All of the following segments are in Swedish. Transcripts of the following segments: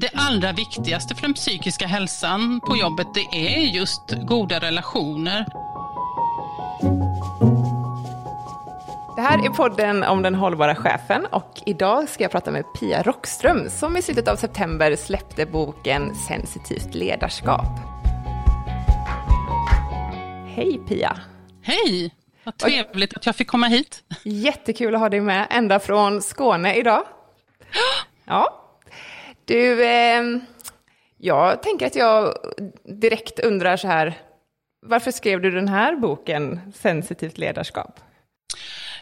Det allra viktigaste för den psykiska hälsan på jobbet, det är just goda relationer. Det här är podden om den hållbara chefen och idag ska jag prata med Pia Roxström som i slutet av september släppte boken Sensitivt ledarskap. Hej Pia! Hej! Vad trevligt att jag fick komma hit. Jättekul att ha dig med ända från Skåne idag. Ja. Du, jag tänker att jag direkt undrar så här, varför skrev du den här boken, Sensitivt ledarskap?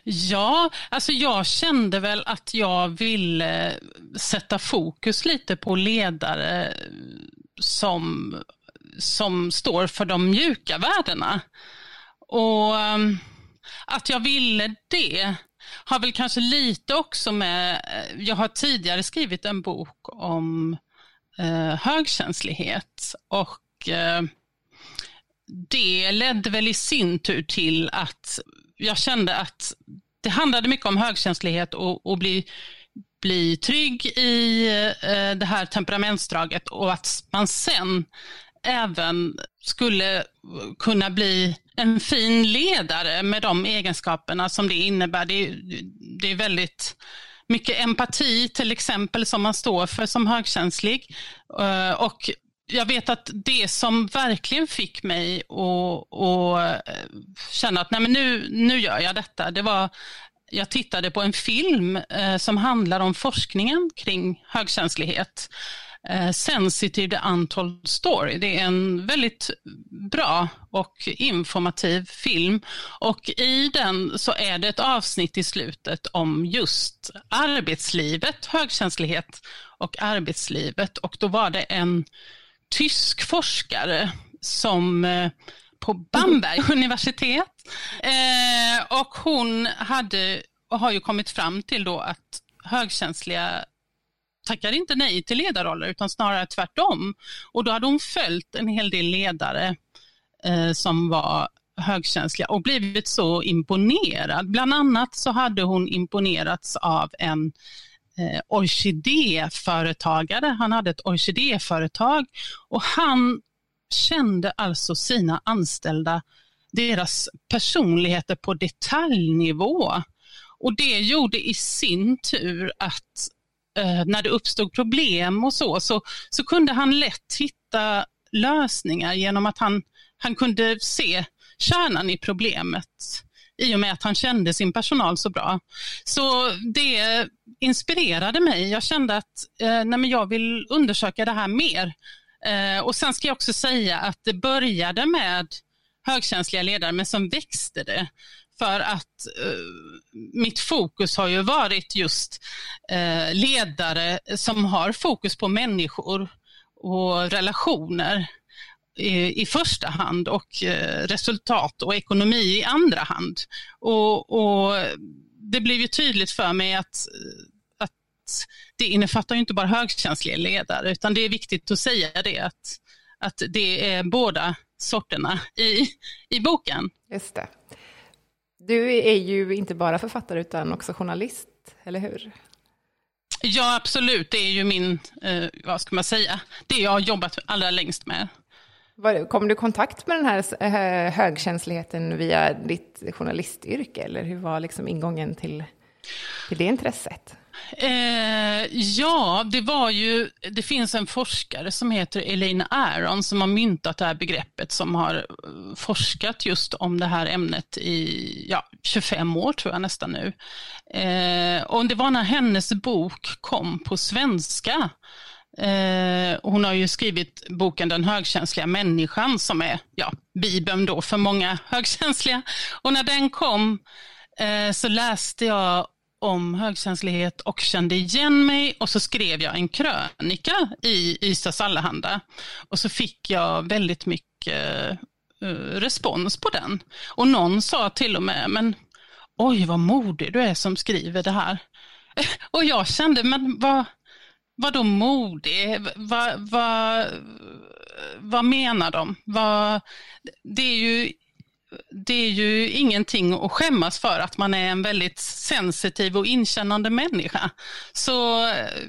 Ja, alltså jag kände väl att jag ville sätta fokus lite på ledare som står för de mjuka värdena. Och att jag ville det har väl kanske lite också med, jag har tidigare skrivit en bok om högkänslighet och det ledde väl i sin tur till att jag kände att det handlade mycket om högkänslighet och bli trygg i det här temperamentsdraget och att man sen även skulle kunna bli en fin ledare med de egenskaperna som det innebär. Det är väldigt mycket empati till exempel som man står för som högkänslig. Och jag vet att det som verkligen fick mig att känna att nej, men nu gör jag detta. Det var, jag tittade på en film som handlar om forskningen kring högkänslighet. Sensitive the Untold Story. Det är en väldigt bra och informativ film och i den så är det ett avsnitt i slutet om just arbetslivet, högkänslighet och arbetslivet, och då var det en tysk forskare som på Bamberg universitet och hon hade och har ju kommit fram till då att högkänsliga tackar inte nej till ledarroller utan snarare tvärtom. Och då hade hon följt en hel del ledare som var högkänsliga och blivit så imponerad. Bland annat så hade hon imponerats av en orkidéföretagare. Han hade ett orkidéföretag och han kände alltså sina anställda, deras personligheter på detaljnivå. Och det gjorde i sin tur att när det uppstod problem och så kunde han lätt hitta lösningar genom att han kunde se kärnan i problemet i och med att han kände sin personal så bra. Så det inspirerade mig. Jag kände att nej, men jag vill undersöka det här mer. Och sen ska jag också säga att det började med högkänsliga ledare men som växte det. För att mitt fokus har ju varit just ledare som har fokus på människor och relationer i första hand och resultat och ekonomi i andra hand. Och det blev ju tydligt för mig att det innefattar ju inte bara högkänsliga ledare utan det är viktigt att säga det att det är båda sorterna i boken. Just det. Du är ju inte bara författare utan också journalist, eller hur? Ja, absolut. Det är ju min, vad ska man säga, det jag har jobbat allra längst med. Kom du i kontakt med den här högkänsligheten via ditt journalistyrke? Eller hur var liksom ingången till det intresset? Ja, det finns en forskare som heter Elaine Aron som har myntat det här begreppet, som har forskat just om det här ämnet i 25 år tror jag nästan nu. Och det var när hennes bok kom på svenska. Hon har ju skrivit boken Den högkänsliga människan som är bibeln då för många högkänsliga. Och när den kom så läste jag om högkänslighet och kände igen mig och så skrev jag en krönika i Ystads Allehanda och så fick jag väldigt mycket respons på den och någon sa till och med men oj vad modig du är som skriver det här och jag kände men vadå modig, vad menar de? Det är ju det är ju ingenting att skämmas för att man är en väldigt sensitiv och inkännande människa. Så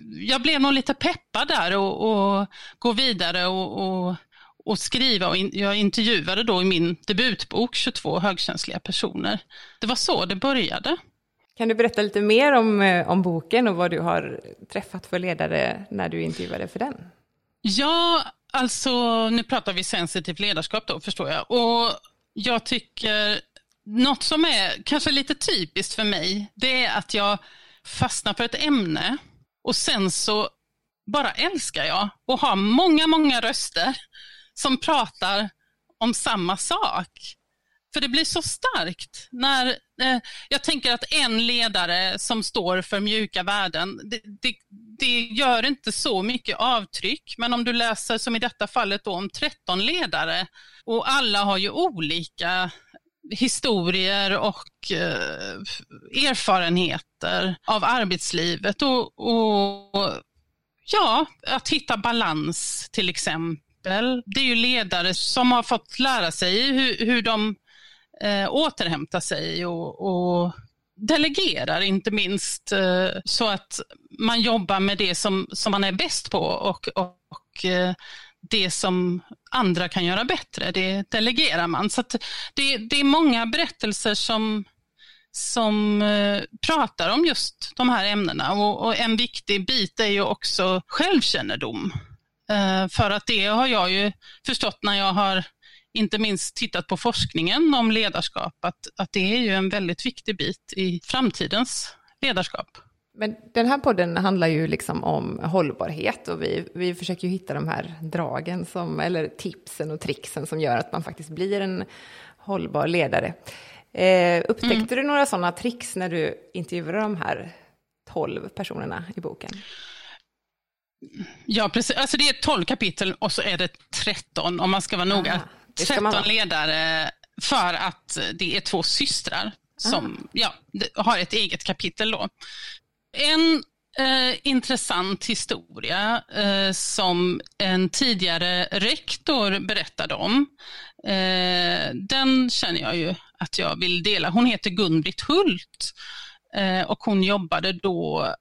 jag blev nog lite peppad där och gå vidare och skriva. Och jag intervjuade då i min debutbok 22 högkänsliga personer. Det var så det började. Kan du berätta lite mer om boken och vad du har träffat för ledare när du intervjuade för den? Ja, alltså nu pratar vi sensitivt ledarskap då, förstår jag. Och jag tycker något som är kanske lite typiskt för mig, det är att jag fastnar för ett ämne och sen så bara älskar jag och har många, många röster som pratar om samma sak. För det blir så starkt när jag tänker att en ledare som står för mjuka värden, det gör inte så mycket avtryck. Men om du läser som i detta fallet då, om 13 ledare och alla har ju olika historier och erfarenheter av arbetslivet och ja, att hitta balans till exempel. Det är ju ledare som har fått lära sig hur de återhämta sig och delegerar inte minst så att man jobbar med det som man är bäst på och det som andra kan göra bättre, det delegerar man. Så att det är många berättelser som pratar om just de här ämnena och en viktig bit är ju också självkännedom. För att det har jag ju förstått när jag har inte minst tittat på forskningen om ledarskap, att det är ju en väldigt viktig bit i framtidens ledarskap. Men den här podden handlar ju liksom om hållbarhet och vi försöker ju hitta de här dragen eller tipsen och tricksen som gör att man faktiskt blir en hållbar ledare. Upptäckte du några sådana tricks när du intervjuade de här 12 personerna i boken? Ja, precis. Alltså det är 12 kapitel och så är det 13 om man ska vara noga. 13 ledare för att det är 2 systrar som har ett eget kapitel då. En intressant historia som en tidigare rektor berättade om, den känner jag ju att jag vill dela. Hon heter Gunnbritt Hult och hon jobbade då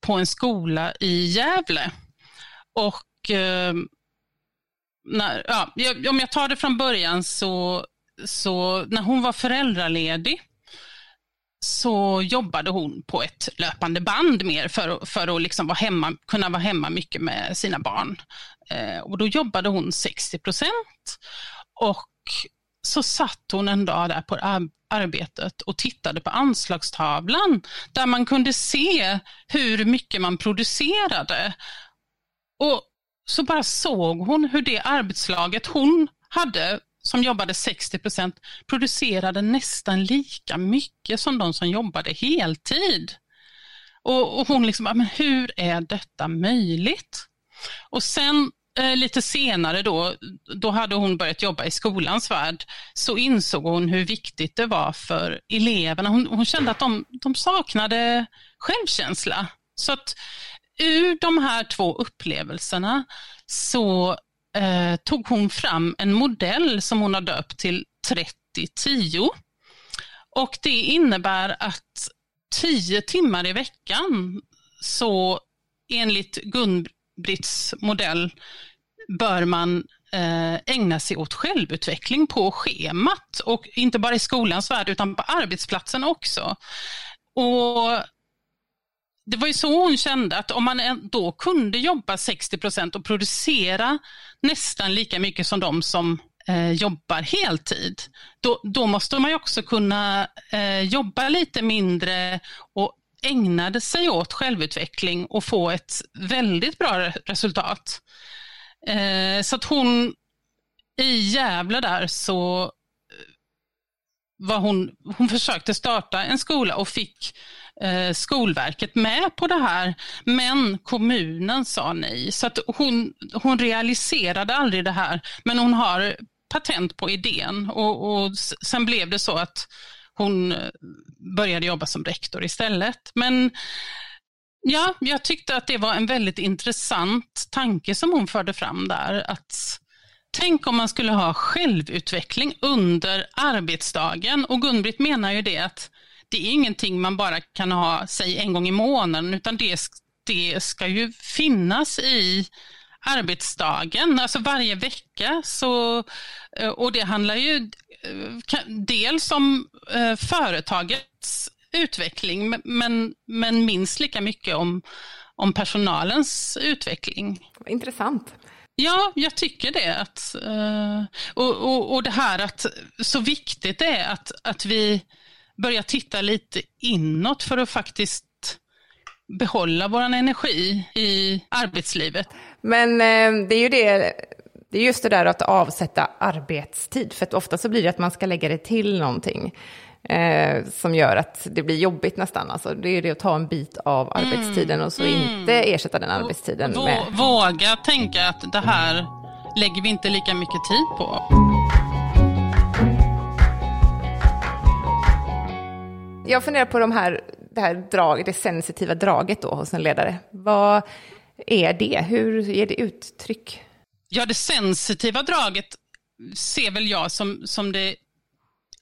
på en skola i Gävle och om jag tar det från början så när hon var föräldraledig så jobbade hon på ett löpande band mer för att liksom kunna vara hemma mycket med sina barn. Och då jobbade hon 60% och så satt hon en dag där på arbetet och tittade på anslagstavlan där man kunde se hur mycket man producerade och så bara såg hon hur det arbetslaget hon hade som jobbade 60% producerade nästan lika mycket som de som jobbade heltid. Och hon liksom, men hur är detta möjligt? Och sen lite senare då hade hon börjat jobba i skolans värld, så insåg hon hur viktigt det var för eleverna. Hon kände att de saknade självkänsla. Så att ur de här 2 upplevelserna så tog hon fram en modell som hon har döpt till 30-10. Och det innebär att 10 timmar i veckan, så enligt Gunnbritts modell, bör man ägna sig åt självutveckling på schemat. Och inte bara i skolans värld utan på arbetsplatsen också. Och det var ju så hon kände, att om man då kunde jobba 60% och producera nästan lika mycket som de som jobbar heltid, då måste man ju också kunna jobba lite mindre och ägna sig åt självutveckling och få ett väldigt bra resultat. Så att hon i Gävle där, så var hon försökte starta en skola och fick Skolverket med på det här, men kommunen sa nej. Så att hon realiserade aldrig det här, men hon har patent på idén och sen blev det så att hon började jobba som rektor istället. Men ja, jag tyckte att det var en väldigt intressant tanke som hon förde fram där, att Tänk om man skulle ha självutveckling under arbetsdagen. Och Gunnbritt menar ju det att det är ingenting man bara kan ha sig en gång i månaden, utan det ska ju finnas i arbetsdagen, alltså varje vecka. Så, och det handlar ju dels om företagets utveckling, men minst lika mycket om personalens utveckling. Intressant. Ja, jag tycker det. Att, och det här att så viktigt det är att vi börjar titta lite inåt för att faktiskt behålla vår energi i arbetslivet. Men det är just det där att avsätta arbetstid. För att ofta så blir det att man ska lägga det till någonting som gör att det blir jobbigt nästan. Alltså, det är ju det att ta en bit av arbetstiden och så inte ersätta den arbetstiden. Med... Våga tänka att det här lägger vi inte lika mycket tid på. Jag funderar på det sensitiva draget då hos en ledare. Vad är det? Hur ger det uttryck? Ja, det sensitiva draget ser väl jag som det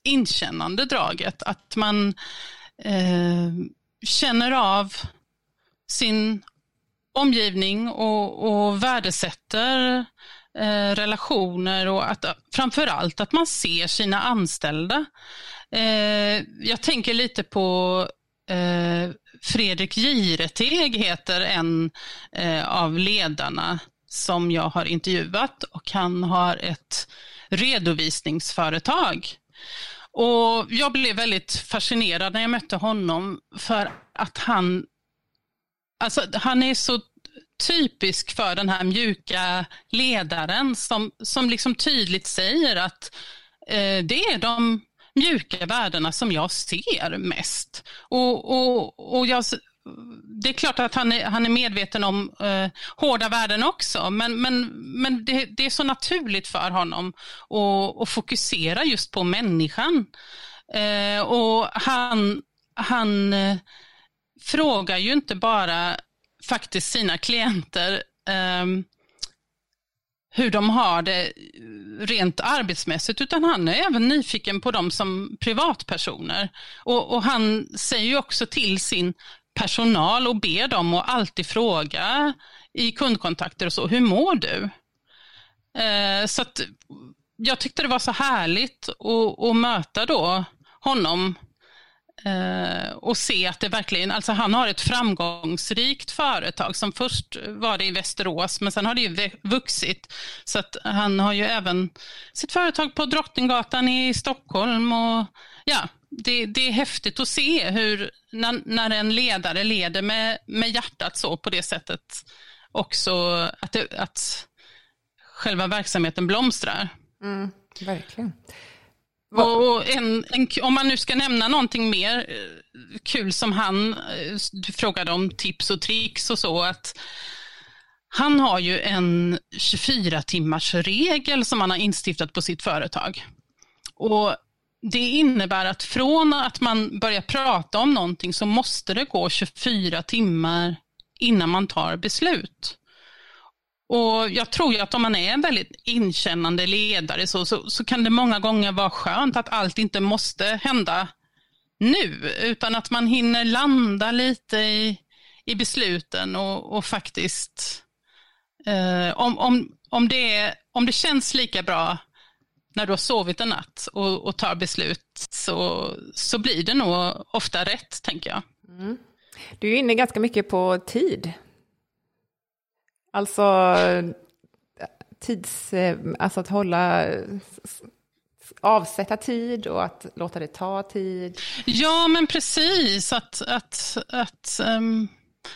inkännande draget. Att man känner av sin omgivning och värdesätter relationer och att, framförallt att man ser sina anställda. Jag tänker lite på Fredrik Jireteg heter en av ledarna som jag har intervjuat, och han har ett redovisningsföretag. Och jag blev väldigt fascinerad när jag mötte honom för att han är så typisk för den här mjuka ledaren som liksom tydligt säger att det är de mjuka värdena som jag ser mest. Och det är klart att han är medveten om hårda värden också, men det är så naturligt för honom att fokusera just på människan. Och han frågar ju inte bara faktiskt sina klienter hur de har det rent arbetsmässigt, utan han är även nyfiken på dem som privatpersoner. Och han säger ju också till sin personal och ber dem att alltid fråga i kundkontakter och så, hur mår du? Så att jag tyckte det var så härligt att möta då honom och se att det verkligen, alltså han har ett framgångsrikt företag som först var det i Västerås, men sen har det ju vuxit, så att han har ju även sitt företag på Drottninggatan i Stockholm. Och ja, det är häftigt att se hur när en ledare leder med hjärtat så på det sättet också att själva verksamheten blomstrar. Mm, verkligen. Och om man nu ska nämna någonting mer kul som du frågade om tips och tricks och så, att han har ju en 24-timmars regel som han har instiftat på sitt företag. Och det innebär att från att man börjar prata om någonting så måste det gå 24 timmar innan man tar beslut. Och jag tror ju att om man är en väldigt inkännande ledare så kan det många gånger vara skönt att allt inte måste hända nu, utan att man hinner landa lite i besluten och faktiskt om det känns lika bra när du har sovit en natt och tar beslut så blir det nog ofta rätt, tänker jag. Mm. Du är inne ganska mycket på tid. Alltså att avsätta tid och att låta det ta tid. Ja, men precis. Att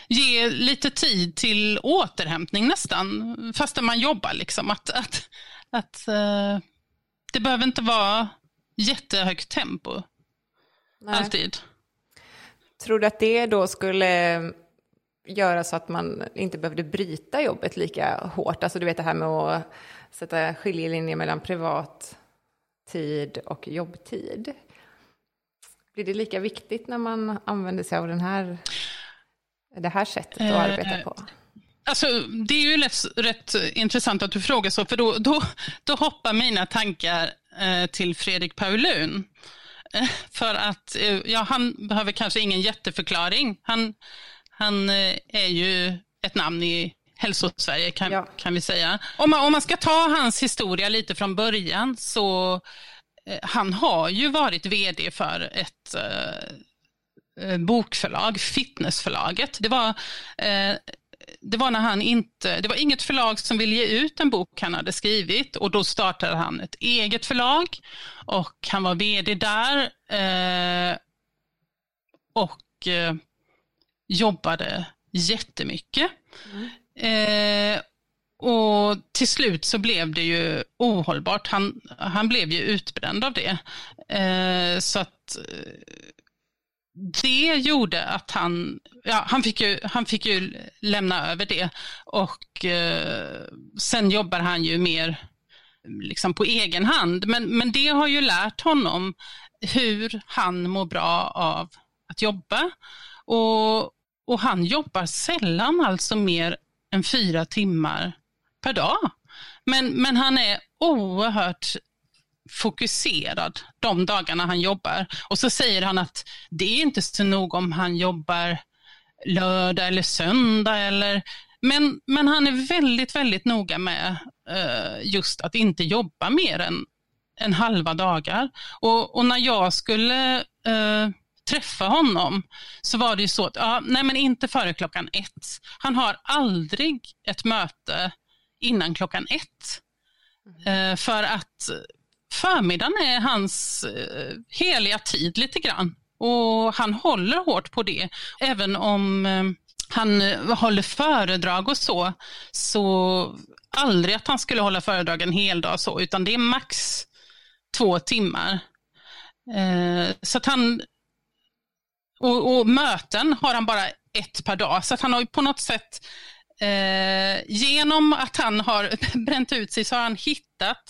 ge lite tid till återhämtning nästan. Fastän man jobbar liksom. Att det behöver inte vara jättehögt tempo. Nej. Alltid. Tror du att det då skulle göra så att man inte behövde bryta jobbet lika hårt? Alltså du vet det här med att sätta skiljelinjer mellan privat tid och jobbtid. Blir det lika viktigt när man använder sig av det här sättet att arbeta på? Alltså, det är ju rätt intressant att du frågar så, för då hoppar mina tankar till Fredrik Paulun. För att han behöver kanske ingen jätteförklaring. Han är ju ett namn i hälsosverige kan vi säga. Om man ska ta hans historia lite från början, så han har ju varit vd för ett bokförlag, Fitnessförlaget. Det var när han inte, det var inget förlag som ville ge ut en bok han hade skrivit, och då startade han ett eget förlag och han var vd där och jobbade jättemycket. Och till slut så blev det ju ohållbart. Han blev ju utbränd av det. Så att det gjorde att han fick ju lämna över det, och sen jobbar han ju mer liksom på egen hand, men det har ju lärt honom hur han mår bra av att jobba, och han jobbar sällan alltså mer än 4 timmar per dag, men han är oerhört fokuserad de dagarna han jobbar. Och så säger han att det är inte så nog om han jobbar lördag eller söndag eller, men han är väldigt, väldigt noga med just att inte jobba mer än halva dagar. Och när jag skulle träffa honom, så var det ju så att inte före klockan 1. Han har aldrig ett möte innan klockan 1. För att förmiddagen är hans heliga tid lite grann, och han håller hårt på det. Även om han håller föredrag och så aldrig att han skulle hålla föredrag en hel dag så, utan det är max 2 timmar. Så att han, och möten har han bara 1 per dag, så att han har ju på något sätt genom att han har bränt ut sig, så har han hittat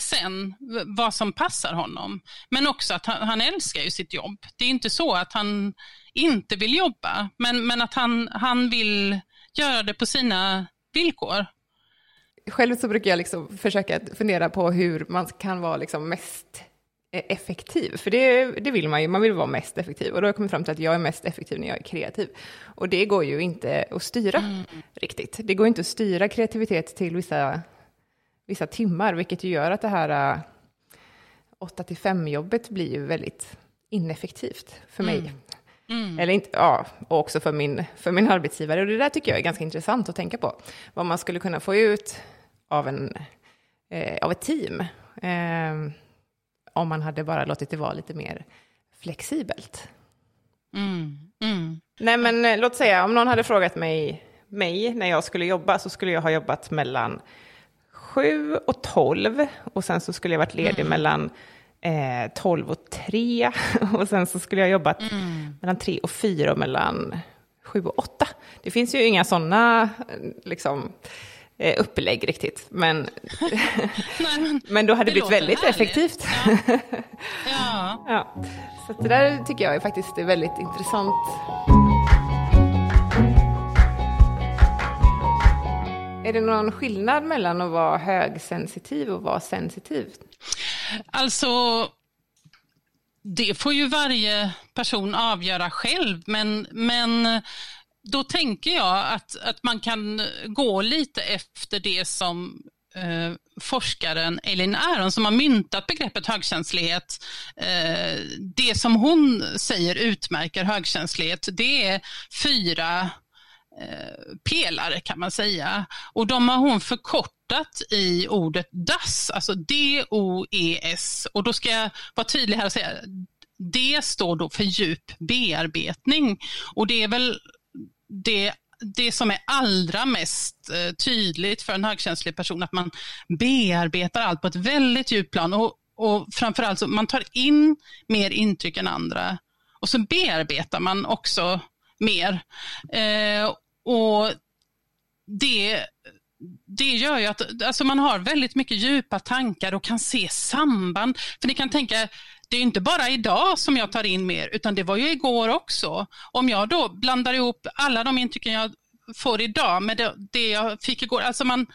sen vad som passar honom. Men också att han älskar ju sitt jobb. Det är inte så att han inte vill jobba, men att han vill göra det på sina villkor. Själv så brukar jag liksom försöka fundera på hur man kan vara liksom mest effektiv, för det vill man ju, man vill vara mest effektiv, och då har jag kommit fram till att jag är mest effektiv när jag är kreativ, och det går ju inte att styra riktigt. Det går inte att styra kreativitet till vissa timmar, vilket ju gör att det här 8-5-jobbet blir ju väldigt ineffektivt för mig. Eller inte, och också för min arbetsgivare. Och det där tycker jag är ganska intressant att tänka på. Vad man skulle kunna få ut av ett team om man hade bara låtit det vara lite mer flexibelt. Nej, men låt säga, om någon hade frågat mig när jag skulle jobba, så skulle jag ha jobbat mellan 7 och 12, och sen så skulle jag varit ledig mellan 12 och 3, och sen så skulle jag jobbat mellan 3 och 4 och mellan 7 och 8. Det finns ju inga sådana liksom upplägg riktigt, men men då hade det blivit väldigt härligt. Effektivt. Ja. Ja. Så det där tycker jag är faktiskt väldigt intressant. Är det någon skillnad mellan att vara högsensitiv och vara sensitiv? Alltså, det får ju varje person avgöra själv. Men då tänker jag att man kan gå lite efter det som forskaren Elaine Aron, som har myntat begreppet högkänslighet, det som hon säger utmärker högkänslighet, det är 4 pelare kan man säga, och de har hon förkortat i ordet DAS, alltså DOES, och då ska jag vara tydlig här och säga, det står då för djup bearbetning, och det är väl det som är allra mest tydligt för en högkänslig person, att man bearbetar allt på ett väldigt djupt plan, och framförallt så man tar in mer intryck än andra, och så bearbetar man också mer. Och det gör ju att alltså man har väldigt mycket djupa tankar och kan se samband. För ni kan tänka, det är inte bara idag som jag tar in mer, utan det var ju igår också. Om jag då blandar ihop alla de intrycken jag får idag med det jag fick igår. Alltså man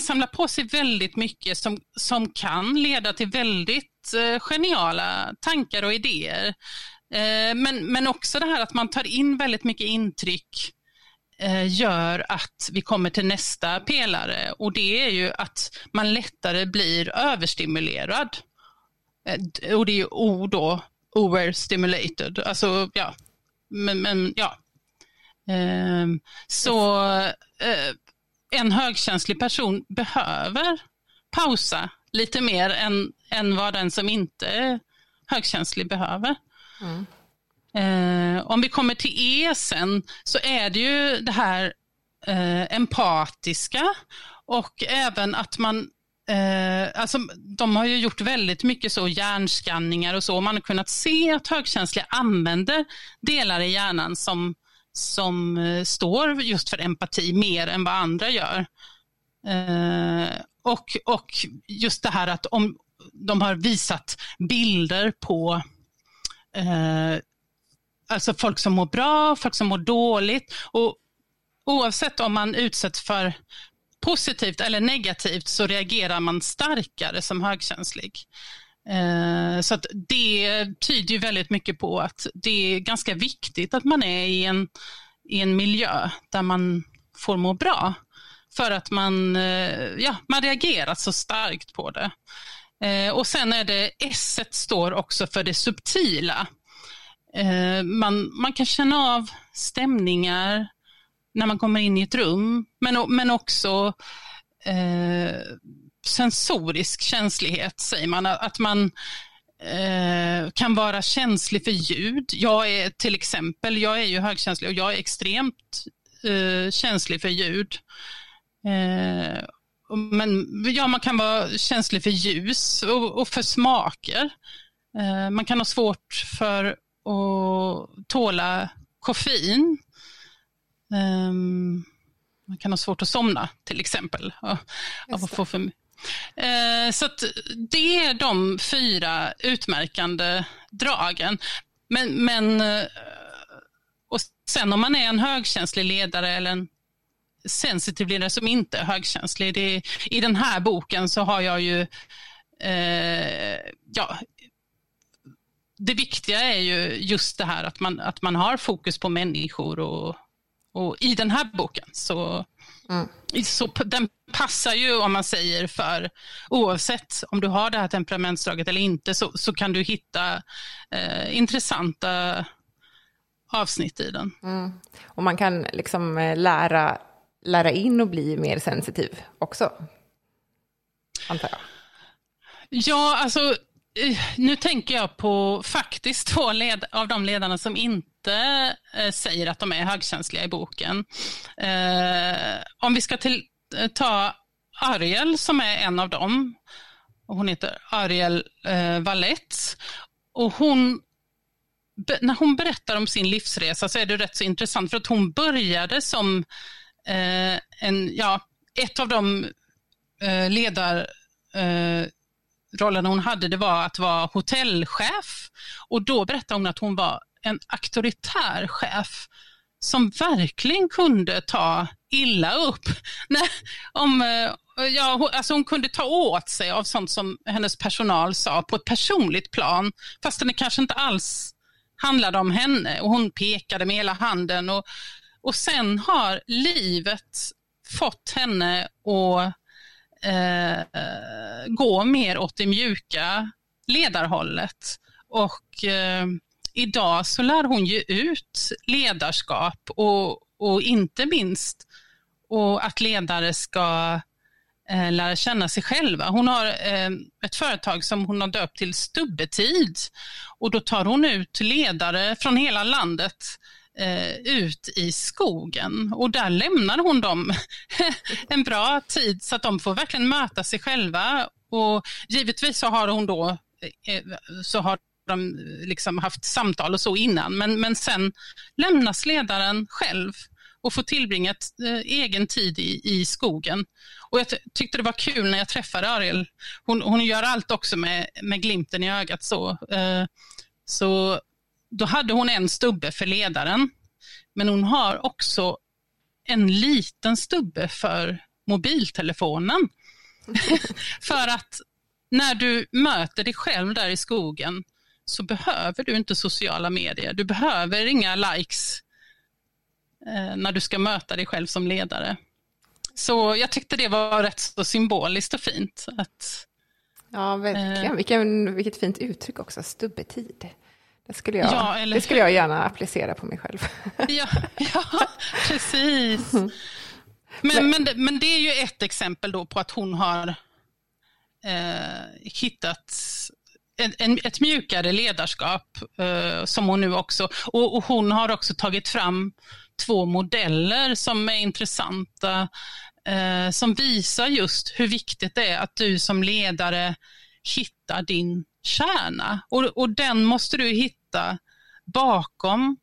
samlar på sig väldigt mycket som kan leda till väldigt geniala tankar och idéer. Men också det här att man tar in väldigt mycket intryck gör att vi kommer till nästa pelare, och det är ju att man lättare blir överstimulerad. Och det är ju O då, overstimulated. Alltså ja, men ja. Så en högkänslig person behöver pausa lite mer än vad den som inte är högkänslig behöver. Mm. Om vi kommer till E sen, så är det ju det här empatiska, och även att man alltså de har ju gjort väldigt mycket så hjärnskanningar och så, man har kunnat se att högkänsliga använder delar i hjärnan som står just för empati mer än vad andra gör, och just det här att om de har visat bilder på alltså folk som mår bra, folk som mår dåligt, och oavsett om man utsätts för positivt eller negativt så reagerar man starkare som högkänslig. Så att det tyder ju väldigt mycket på att det är ganska viktigt att man är i en miljö där man får må bra, för att man reagerar så starkt på det. Och sen är det S-et står också för det subtila. Man kan känna av stämningar när man kommer in i ett rum, men också sensorisk känslighet säger man, att man kan vara känslig för ljud. Jag är ju högkänslig, och jag är extremt känslig för ljud. Man kan vara känslig för ljus och för smaker. Man kan ha svårt för att tåla koffein. Man kan ha svårt att somna till exempel. Så att det är de 4 utmärkande dragen. Men och sen om man är en högkänslig ledare eller en sensitiv ledare som inte är högkänslig. I den här boken så har jag ju det viktiga är ju just det här att man har fokus på människor, och i den här boken så den passar ju, om man säger, för oavsett om du har det här temperamentsdraget eller inte, så kan du hitta intressanta avsnitt i den. Mm. Och man kan liksom lära in och bli mer sensitiv också, antar jag. Ja, alltså nu tänker jag på faktiskt 2 av de ledarna som inte säger att de är högkänsliga i boken. Om vi ska ta Ariel, som är en av dem, och hon heter Ariel Vallett, och när hon berättar om sin livsresa så är det rätt så intressant, för att hon började som ett av de ledarrollerna hon hade, det var att vara hotellchef, och då berättade hon att hon var en auktoritär chef som verkligen kunde ta illa upp. Hon kunde ta åt sig av sånt som hennes personal sa på ett personligt plan, fast det kanske inte alls handlade om henne, och hon pekade med hela handen, och sen har livet fått henne att gå mer åt det mjuka ledarhållet. Och idag så lär hon ju ut ledarskap, och inte minst och att ledare ska lära känna sig själva. Hon har ett företag som hon har döpt till Stubbetid, och då tar hon ut ledare från hela landet ut i skogen, och där lämnar hon dem en bra tid så att de får verkligen möta sig själva, och givetvis så har de liksom haft samtal och så innan, men sen lämnas ledaren själv och får tillbringa egen tid i skogen. Och jag tyckte det var kul när jag träffade Ariel. Hon gör allt också med glimten i ögat så då hade hon en stubbe för ledaren, men hon har också en liten stubbe för mobiltelefonen. För att när du möter dig själv där i skogen så behöver du inte sociala medier. Du behöver inga likes när du ska möta dig själv som ledare. Så jag tyckte det var rätt så symboliskt och fint. Att, ja, verkligen. Vilket fint uttryck också, stubbetid. Det skulle jag gärna applicera på mig själv. Ja precis. Men det är ju ett exempel då på att hon har hittat ett mjukare ledarskap som hon nu också... Och hon har också tagit fram 2 modeller som är intressanta som visar just hur viktigt det är att du som ledare hittar din kärna. Och den måste du hitta bakom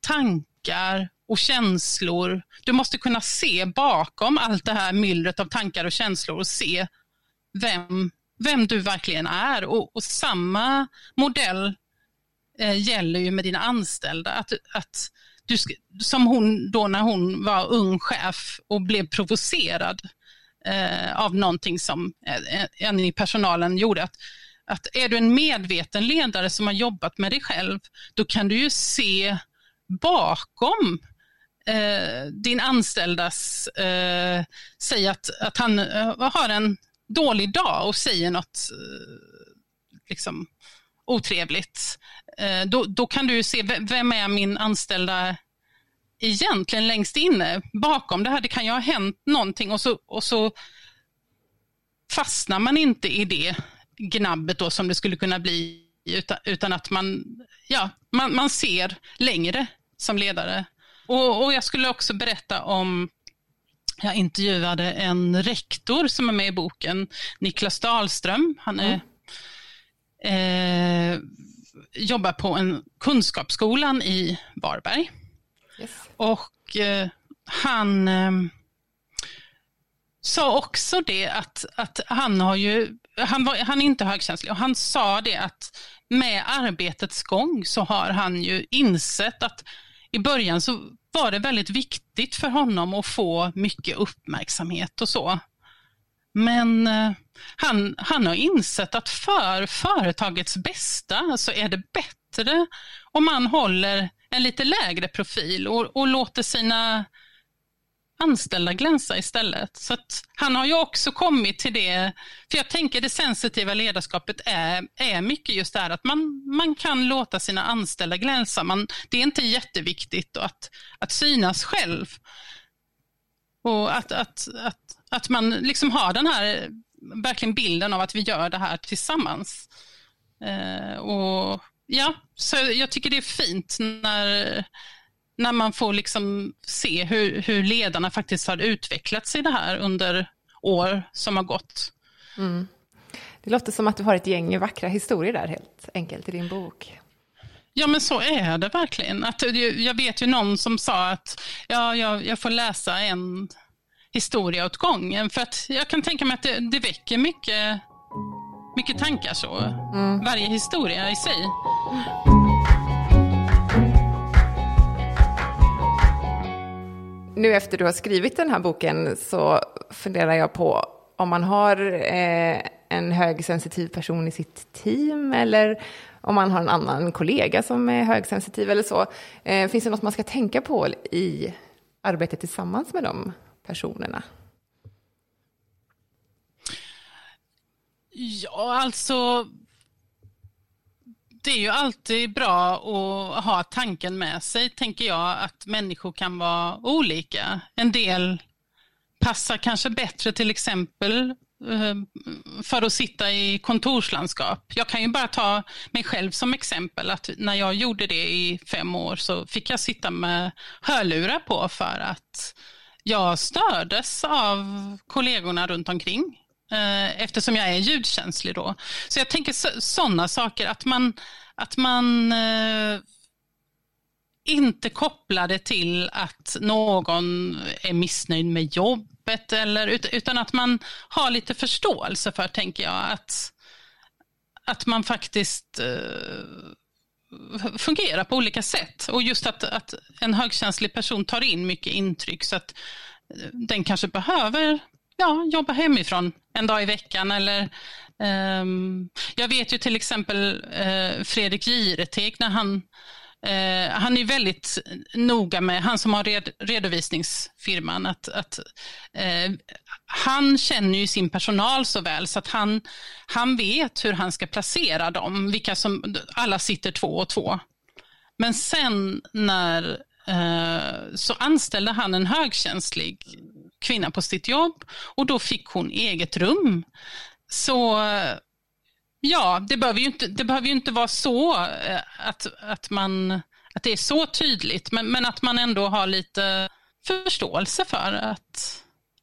tankar och känslor. Du måste kunna se bakom allt det här myllret av tankar och känslor och se vem du verkligen är. Och samma modell gäller ju med dina anställda. Att du, som hon då när hon var ung chef och blev provocerad av någonting som en i personalen gjorde. Att är du en medveten ledare som har jobbat med dig själv, då kan du ju se bakom din anställdas säg att han har en dålig dag och säger något liksom otrevligt. Då kan du ju se vem är min anställda egentligen längst inne bakom det här. Det kan ju ha hänt någonting och så fastnar man inte i det gnabbet då som det skulle kunna bli utan att man ser längre som ledare. Och jag skulle också berätta om, jag intervjuade en rektor som är med i boken, Niklas Dahlström. Han är jobbar på en kunskapsskolan i Varberg. Yes. Och han sa också det att han är inte högkänslig, och han sa det att med arbetets gång så har han ju insett att i början så var det väldigt viktigt för honom att få mycket uppmärksamhet och så. Men han har insett att för företagets bästa så är det bättre om man håller en lite lägre profil och låter sina anställda glänsa istället. Så att han har ju också kommit till det, för jag tänker det sensitiva ledarskapet är mycket just det här att man kan låta sina anställda glänsa. Det är inte jätteviktigt att synas själv. Och att man liksom har den här verkligen bilden av att vi gör det här tillsammans. Och ja, så jag tycker det är fint när man får liksom se hur ledarna faktiskt har utvecklats i det här under år som har gått. Mm. Det låter som att du har ett gäng vackra historier där helt enkelt i din bok. Ja, men så är det verkligen. Jag vet ju någon som sa att jag får läsa en historia åt gången. För att jag kan tänka mig att det väcker mycket, mycket tankar så. Mm. Varje historia i sig. Nu efter du har skrivit den här boken så funderar jag på om man har en högsensitiv person i sitt team eller om man har en annan kollega som är högsensitiv eller så. Finns det något man ska tänka på i arbetet tillsammans med de personerna? Ja, alltså det är ju alltid bra att ha tanken med sig, tänker jag, att människor kan vara olika. En del passar kanske bättre till exempel för att sitta i kontorslandskap. Jag kan ju bara ta mig själv som exempel, att när jag gjorde det i 5 år så fick jag sitta med hörlurar på för att jag stördes av kollegorna runt omkring eftersom jag är ljudkänslig då. Så jag tänker sådana saker, att man inte kopplar det till att någon är missnöjd med jobbet utan att man har lite förståelse för, tänker jag, att man faktiskt fungera på olika sätt. Och just att en högkänslig person tar in mycket intryck, så att den kanske behöver jobba hemifrån en dag i veckan. Eller, jag vet ju till exempel Fredrik Jireteg, när han är väldigt noga med, han som har redovisningsfirman, att han känner ju sin personal så väl, så att han vet hur han ska placera dem, vilka som alla sitter 2 och 2. Men sen när så anställde han en högkänslig kvinna på sitt jobb, och då fick hon eget rum. Så det behöver ju inte vara så att det är så tydligt, men att man ändå har lite förståelse för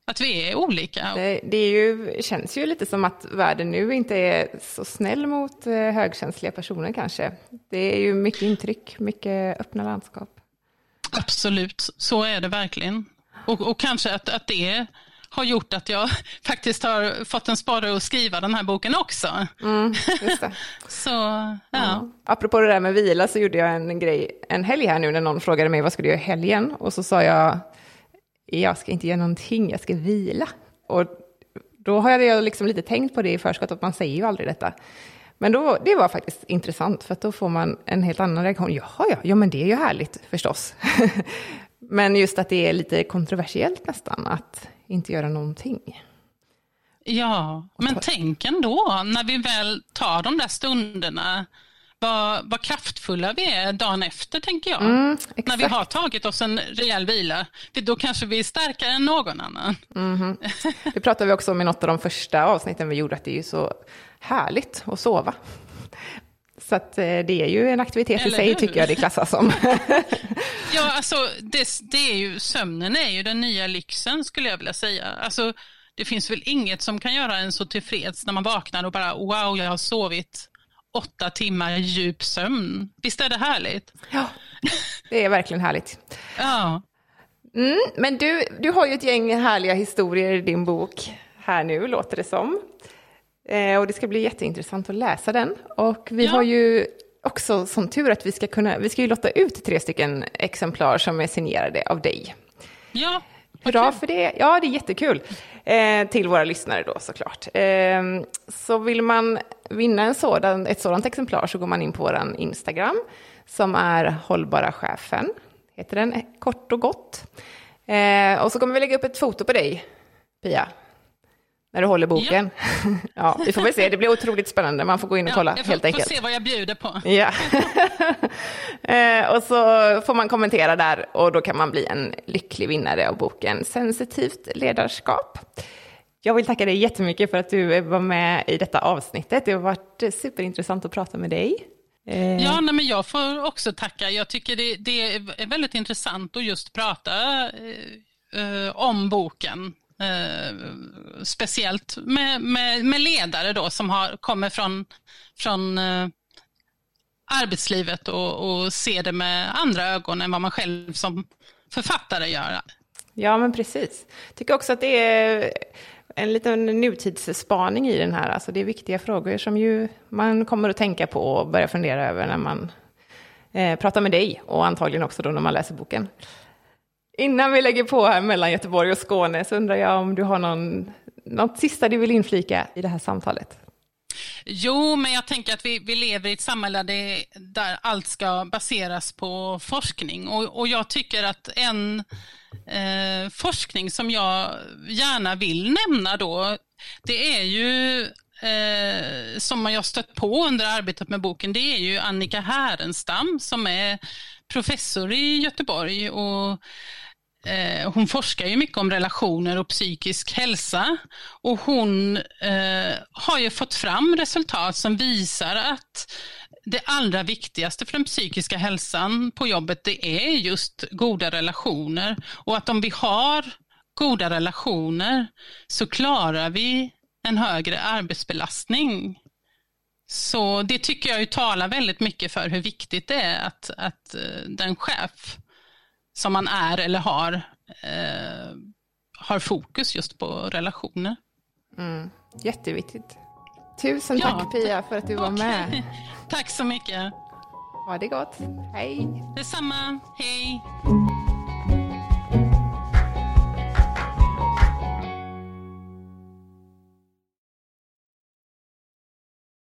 att vi är olika. Det känns ju lite som att världen nu inte är så snäll mot högkänsliga personer kanske. Det är ju mycket intryck, mycket öppna landskap. Absolut, så är det verkligen. Och kanske att det har gjort att jag faktiskt har fått en sporre att skriva den här boken också. Mm, just det. Så, ja. Apropå det där med vila, så gjorde jag en grej en helg här nu, när någon frågade mig vad skulle jag göra helgen, och så sa jag ska inte göra någonting, jag ska vila. Och då har jag liksom lite tänkt på det i förskott, att man säger ju aldrig detta. Men då, det var faktiskt intressant, för att då får man en helt annan reaktion. Ja, men det är ju härligt förstås. Men just att det är lite kontroversiellt nästan att inte göra någonting. Ja, men tänk ändå när vi väl tar de där stunderna, vad kraftfulla vi är dagen efter, tänker jag. Mm, när vi har tagit oss en rejäl vila, då kanske vi är starkare än någon annan. Mm-hmm. Det pratade vi också om i något av de första avsnitten vi gjorde, att det är ju så härligt att sova. Så att det är ju en aktivitet i sig, tycker jag det klassas som. Ja, alltså det är ju, sömnen är ju den nya lyxen, skulle jag vilja säga. Alltså det finns väl inget som kan göra en så tillfreds när man vaknar och bara wow, jag har sovit 8 timmar djup sömn. Visst är det härligt? Ja, det är verkligen härligt. Ja. Mm, men du har ju ett gäng härliga historier i din bok här nu, låter det som. Och det ska bli jätteintressant att läsa den. Och vi har ju också som tur att vi ska ju låta ut 3 exemplar som är signerade av dig. Ja, bra för det. Ja, det är jättekul. Till våra lyssnare då, såklart. Så vill man vinna ett sådant exemplar, så går man in på vår Instagram, som är Hållbara chefen. Heter den kort och gott. Och så kommer vi lägga upp ett foto på dig, Pia, när du håller boken. Ja. Ja, vi får väl se. Det blir otroligt spännande. Man får gå in och kolla, helt enkelt. Jag får se vad jag bjuder på. Ja. Och så får man kommentera där, och då kan man bli en lycklig vinnare av boken Sensitivt ledarskap. Jag vill tacka dig jättemycket för att du var med i detta avsnittet. Det har varit superintressant att prata med dig. Ja, men jag får också tacka. Jag tycker det är väldigt intressant att just prata om boken. Speciellt med ledare då, som kommer från arbetslivet och ser det med andra ögon än vad man själv som författare gör. Ja, men precis. Jag tycker också att det är en liten nutidsspaning i den här. Alltså det är viktiga frågor som ju man kommer att tänka på och börja fundera över när man pratar med dig, och antagligen också då när man läser boken. Innan vi lägger på här mellan Göteborg och Skåne, så undrar jag om du har något sista du vill inflika i det här samtalet? Jo, men jag tänker att vi lever i ett samhälle där allt ska baseras på forskning. Och jag tycker att en forskning som jag gärna vill nämna då, det är ju, som jag stött på under arbetet med boken, det är ju Annika Härenstam, som är professor i Göteborg, och hon forskar ju mycket om relationer och psykisk hälsa, och hon har ju fått fram resultat som visar att det allra viktigaste för den psykiska hälsan på jobbet, det är just goda relationer, och att om vi har goda relationer så klarar vi en högre arbetsbelastning. Så det tycker jag ju talar väldigt mycket för hur viktigt det är att den chef som man är eller har fokus just på relationer. Mm, jätteviktigt. Tusen tack Pia för att du var med. Tack så mycket. Ha det gott. Hej. Detsamma. Hej.